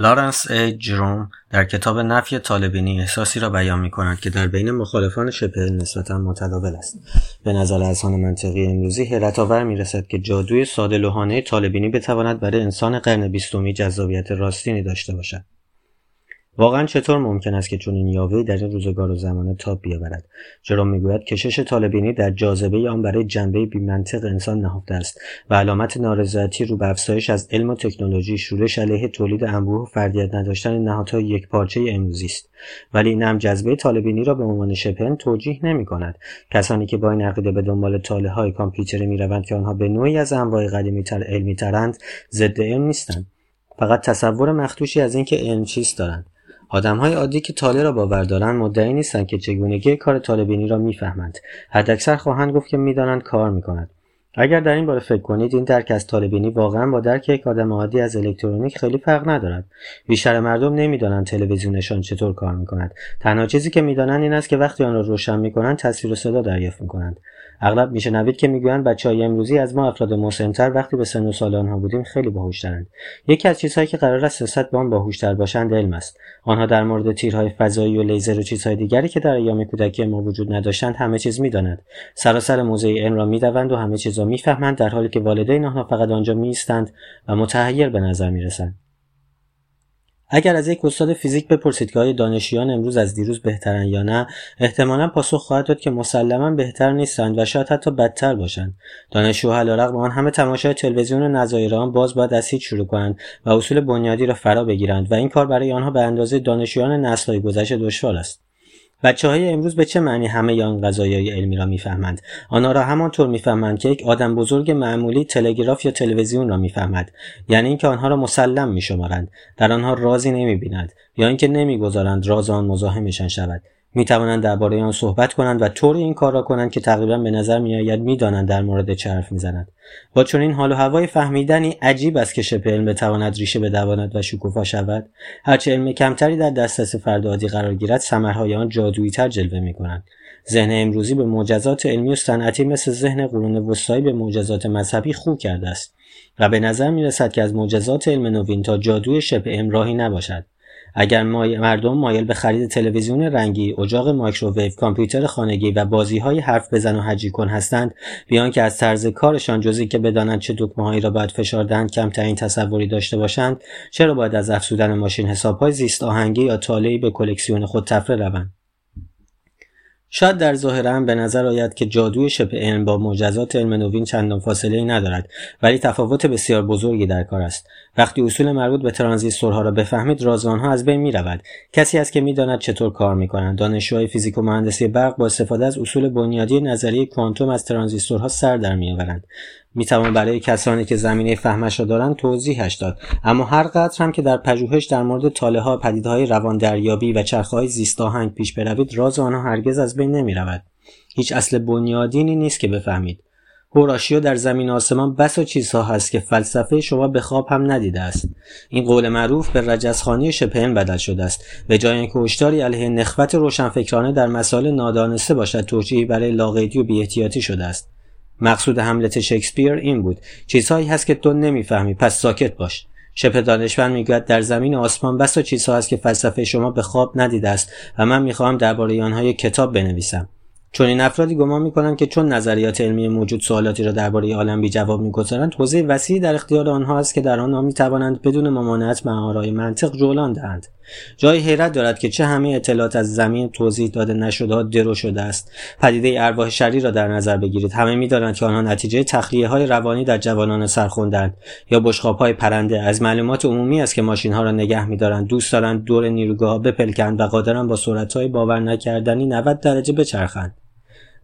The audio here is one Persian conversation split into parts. لارنس ای جروم در کتاب نفی طالبینی احساسی را بیان می‌کند که در بین مخالفان شبه نسبتاً متداول است. به نظر اذهان منطقی امروزی حیرت‌آور می‌رسد که جادوی ساده لوحانه طالبینی بتواند برای انسان قرن 20 جذابیت راستینی داشته باشد. واقعاً چطور ممکن است که چنین یاوه‌ای در این روزگار و زمانه تاب بیاورد؟ جروم می‌گوید کشش طالبینی در جاذبه آن برای جنبه بی‌منطق انسان نهفته است و علامت نارضایتی رو به افزایش از علم و تکنولوژی، شورش علیه تولید انبوه و فردیت نداشتن نهادهای یکپارچه امروزی است. ولی این هم جذبه طالبینی را به عنوان شپن توجیه نمی‌کند. کسانی که با این عقیده به دنبال تاله‌های کامپیوتری می‌روند که آنها به نوعی از انواع قدیمی‌تر علمی‌ترند، ضد علم نیستند. فقط تصور مخدوشی از اینکه علم چیست دارند. آدم‌های عادی که طالع را باور دارند مدعی نیستند که چگونگی کار طالبینی را می‌فهمند. حداکثر خواهند گفت که می‌دانند کار می‌کند. اگر در این باره فکر کنید، این درک از طالبینی واقعاً با درک یک آدم عادی از الکترونیک خیلی فرق ندارد. بیشتر مردم نمی‌دانند تلویزیونشان چطور کار می‌کند. تنها چیزی که می‌دانند این است که وقتی آن را روشن می‌کنند تصویر و صدا دریافت می‌کنند. اغلب میشنوید که میگویند بچه‌های امروزی از ما افراد مسن‌تر وقتی به سن و سال آنها بودیم خیلی باهوش‌ترند. یکی از چیزهایی که قرار است نسبت به آن باهوش‌تر باشند علم است. آنها در مورد تیرهای فضایی و لیزر و چیزهای دیگری که در ایام کودکی ما وجود نداشتند همه چیز می‌دانند. سراسر موزه علم را می‌دوند و همه چیز را می‌فهمند، در حالی که والدین آنها فقط آنجا می‌ایستند و متحیر به نظر می‌رسند. اگر از یک استاد فیزیک بپرسید که آیا دانشجویان امروز از دیروز بهترن یا نه، احتمالاً پاسخ خواهد داد که مسلماً بهتر نیستند و شاید حتی بدتر باشند. دانشجو علیرغم آن همه تماشای تلویزیون و نظایر آن باز باید از هیچ شروع کنند و اصول بنیادی را فرا بگیرند و این کار برای آنها به اندازه دانشجویان نسل‌های گذشته دشوار است. بچه‌های امروز به چه معنی همه یان قضایای علمی را می‌فهمند؟ آنها را همانطور می‌فهمند که یک آدم بزرگ معمولی تلگراف یا تلویزیون را می‌فهمد، یعنی اینکه آنها را مسلم می‌شمارند، در آنها رازی نمی‌بینند یا اینکه نمی‌گذارند راز آن مزاحمشان شود. می‌توانند درباره آن صحبت کنند و طوری این کار را کنند که تقریباً به نظر می‌آید می‌دانند در مورد چه حرف می‌زنند. با چنین حال و هوای فهمیدنی عجیب است که شبه علم بتواند ریشه بدواند و شکوفا شود. هرچه علم کمتری در دسترس فرد عادی قرار گیرد، ثمرهای آن جادویی‌تر جلوه می‌کنند. ذهن امروزی به معجزات علمی و صنعتی مثل ذهن قرون وسطایی به معجزات مذهبی خو کرده است و به نظر می‌رسد که از معجزات علم نوین تا جادوی شبه علم راهی نباشد. اگر مردم مایل به خرید تلویزیون رنگی، اجاق مایکروویو، کامپیوتر خانگی و بازی‌های حرف بزن و هجی کن هستند، بیان که از طرز کارشان جزئی که بدانند چه دکمه‌هایی را باید فشار دهند کمترین تصوری داشته باشند، چرا باید از افزودن ماشین حساب‌های زیست آهنگی یا طالعی به کلکسیون خود تفره روند؟ شاید در ظاهر هم به نظر آید که جادوی شبه علم با معجزات علم نوین چندان فاصله‌ای ندارد، ولی تفاوت بسیار بزرگی در کار است. وقتی اصول مربوط به ترانزیستورها را بفهمید، راز آنها از بین می‌رود. کسی است که می‌داند چطور کار می‌کنند. دانشجوهای فیزیک و مهندسی برق با استفاده از اصول بنیادی نظریه کوانتوم از ترانزیستورها سر در می‌آورند. می‌توان برای کسانی که زمینه فهمش را دارند توضیحش داد، اما هر قدر هم که در پژوهش در مورد تاله‌ها، پدیده‌های رواندریابی و چرخ‌های زیست‌آهنگ پیش بروید، راز آنها هرگز از بین نمی‌رود. هیچ اصل بنیادینی نیست که بفهمید. هوراشیو در زمین آسمان بسا چیزها هست که فلسفه شما به خواب هم ندیده است. این قول معروف به رجزخوانی شبه علم بدل شده است. به جای اینکه هشداری علیه نخوت روشنفکرانه در مسائل نادانسته باشد، توجیهی برای لاقیدی و بی‌احتیاطی شده است. مقصود هملت شکسپیر این بود: چیزهایی هست که تو نمیفهمی، پس ساکت باش. شبه دانشمند میگوید در زمین آسمان بسا چیزها هست که فلسفه شما به خواب ندیده است و من میخواهم درباره آنها یک کتاب بنویسم. چون این افرادی گمان میکنند که چون نظریات علمی موجود سوالاتی را درباره عالم بی جواب میگذارند، حوزه وسیعی در اختیار آنها است که در آن میتوانند بدون ممانعت مهارای منطق جولان دهند. جای حیرت دارد که چه همه اطلاعات از زمین توضیح داده نشده ها درو شده است. پدیده ارواح شریر را در نظر بگیرید. همه میدانند که آنها نتیجه تخلیه های روانی در جوانان سرخوندند یا بشقاب های پرنده. از معلومات عمومی است که ماشین ها را نگه میدارند، دوست دارند دور نیروگاه ها بپلکند و قادرند با سرعت های باور نکردنی 90 درجه بچرخند.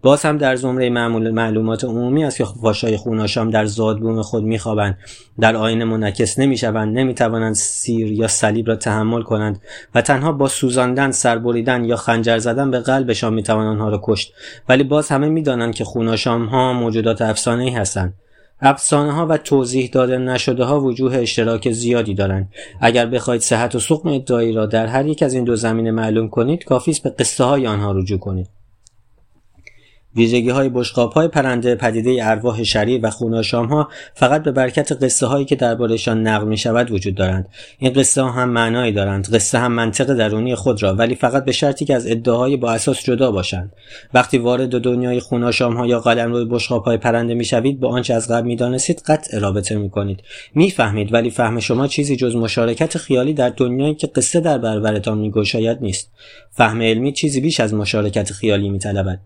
باز هم در زمره معمول معلومات عمومی است که واشای خوناشام در زادبوم خود میخوابند، در آینه منعکس نمیشوند، نمیتوانند سیر یا صلیب را تحمل کنند و تنها با سوزاندن، سربریدن یا خنجر زدن به قلبشان میتوان آنها را کشت. ولی باز همه میدانند که خوناشام ها موجودات افسانه‌ای هستند. افسانه ها و توضیح داده نشده ها وجوه اشتراک زیادی دارند. اگر بخواید صحت و سقم ادعایی را در هر یک از این دو زمینه معلوم کنید، کافی است به قصه های آنها رجوع کنید. ویژگی‌های بشقاب‌های پرنده، پدیده ارواح شریر و خوناشام‌ها فقط به برکت قصه‌هایی که دربارشان نقل می‌شود وجود دارند. این قصه‌ها هم معنایی دارند، قصه هم منطق درونی خود را، ولی فقط به شرطی که از ادعاهای با اساس جدا باشند. وقتی وارد دنیای خوناشام‌ها یا قلمروی بشقاب‌های پرنده می‌شوید، با آنچه از قبل می‌دانستید قطع رابطه می‌کنید. می‌فهمید ولی فهم شما چیزی جز مشارکت خیالی در دنیایی که قصه در برابرتان می‌گشاید نیست. فهم علمی چیزی بیش از مشارکت خیالی می‌طلبد.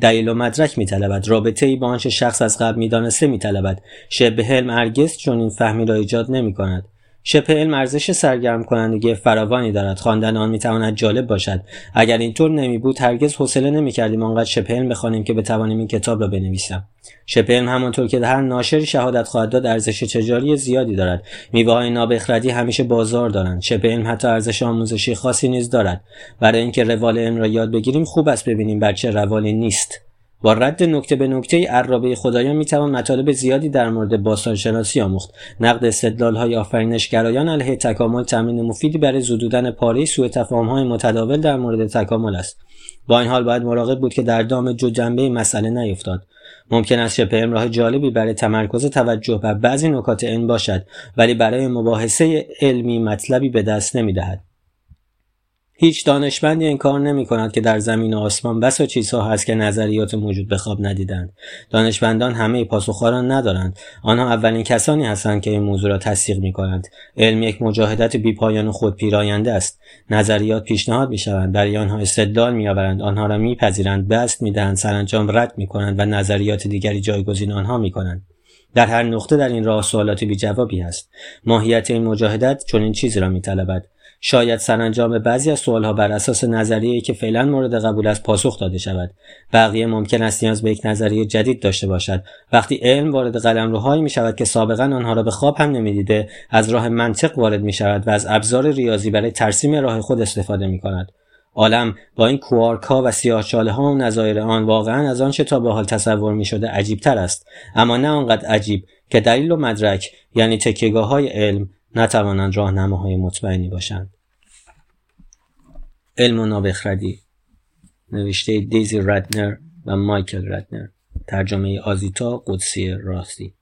دلیل و مدرک می‌طلبد، رابطه‌ای با آنچه شخص از قبل می‌دانسته می‌طلبد. شبه علم هرگز چنین فهمی را ایجاد نمی‌کند. شبه علم ارزش سرگرم کنندگی فراوانی دارد، خواندن آن می‌تواند جالب باشد. اگر اینطور نمی‌بود هرگز حوصله نمی‌کردیم آنقدر شبه علم بخوانیم که بتوانیم این کتاب را بنویسیم. شبه علم همانطور که هر ناشری شهادت خواهد داد ارزش تجاری زیادی دارد. میوه‌های نابخردی همیشه بازار دارند. شبه علم حتی ارزش آموزشی خاصی نیز دارد. برای اینکه روال علم را یاد بگیریم خوب است ببینیم بر چه روالی نیست. با رد نکته به نکته عرابه خدایان میتوان مطالب زیادی در مورد باستانشناسی آموخت. نقد استدلال‌های آفرینشگرایان علیه تکامل تمرین مفیدی برای زدودن پاره سوءتفاهم‌های متداول در مورد تکامل است. با این حال باید مراقب بود که در دام جو جنبه مسئله نیفتاد. ممکن است شبه علم راه جالبی برای تمرکز توجه بر بعضی نکات علم باشد، ولی برای مباحثه علمی مطلبی به دست نمی‌دهد. هیچ دانشمندی این کار نمی‌کند که در زمین و آسمان بسا چیزها هست که نظریات موجود به خواب ندیدند. دانشمندان همه پاسخ‌ها را ندارند. آنها اولین کسانی هستند که این موضوع را تصدیق می‌کنند. علم یک مجاهدت بی‌پایان و خودپیراینده است. نظریات پیشنهاد می‌شوند، برای آنها استدلال می‌آورند، آنها را می‌پذیرند، بسط می‌دهند، سرانجام رد می‌کنند و نظریات دیگری جایگزین آنها می‌کنند. در هر نقطه در این راه سوالات بی‌جوابی است. ماهیت این مجاهدت چنین چیزی را می‌طلبد. شاید سرانجام بعضی از سوالها بر اساس نظریه‌ای که فعلا مورد قبول است پاسخ داده شود. بقیه ممکن است نیاز به یک نظریه جدید داشته باشد. وقتی علم وارد قلمروهایی می‌شود که سابقاً آنها را به خواب هم نمی‌دیده، از راه منطق وارد می‌شود و از ابزار ریاضی برای ترسیم راه خود استفاده می‌کند. عالم با این کوارک‌ها و سیاه‌چاله‌ها و نظایر آن واقعاً از آنچه تا به حال تصور می‌شده عجیب‌تر است، اما نه آنقدر عجیب که دلیل و مدرک یعنی تکیه‌گاه‌های علم نتوانند راهنماهای مطمئنی باشند. علم و نابخردی، نوشته دیزی ردنر و مایکل ردنر، ترجمه آزیتا قدسی راثی.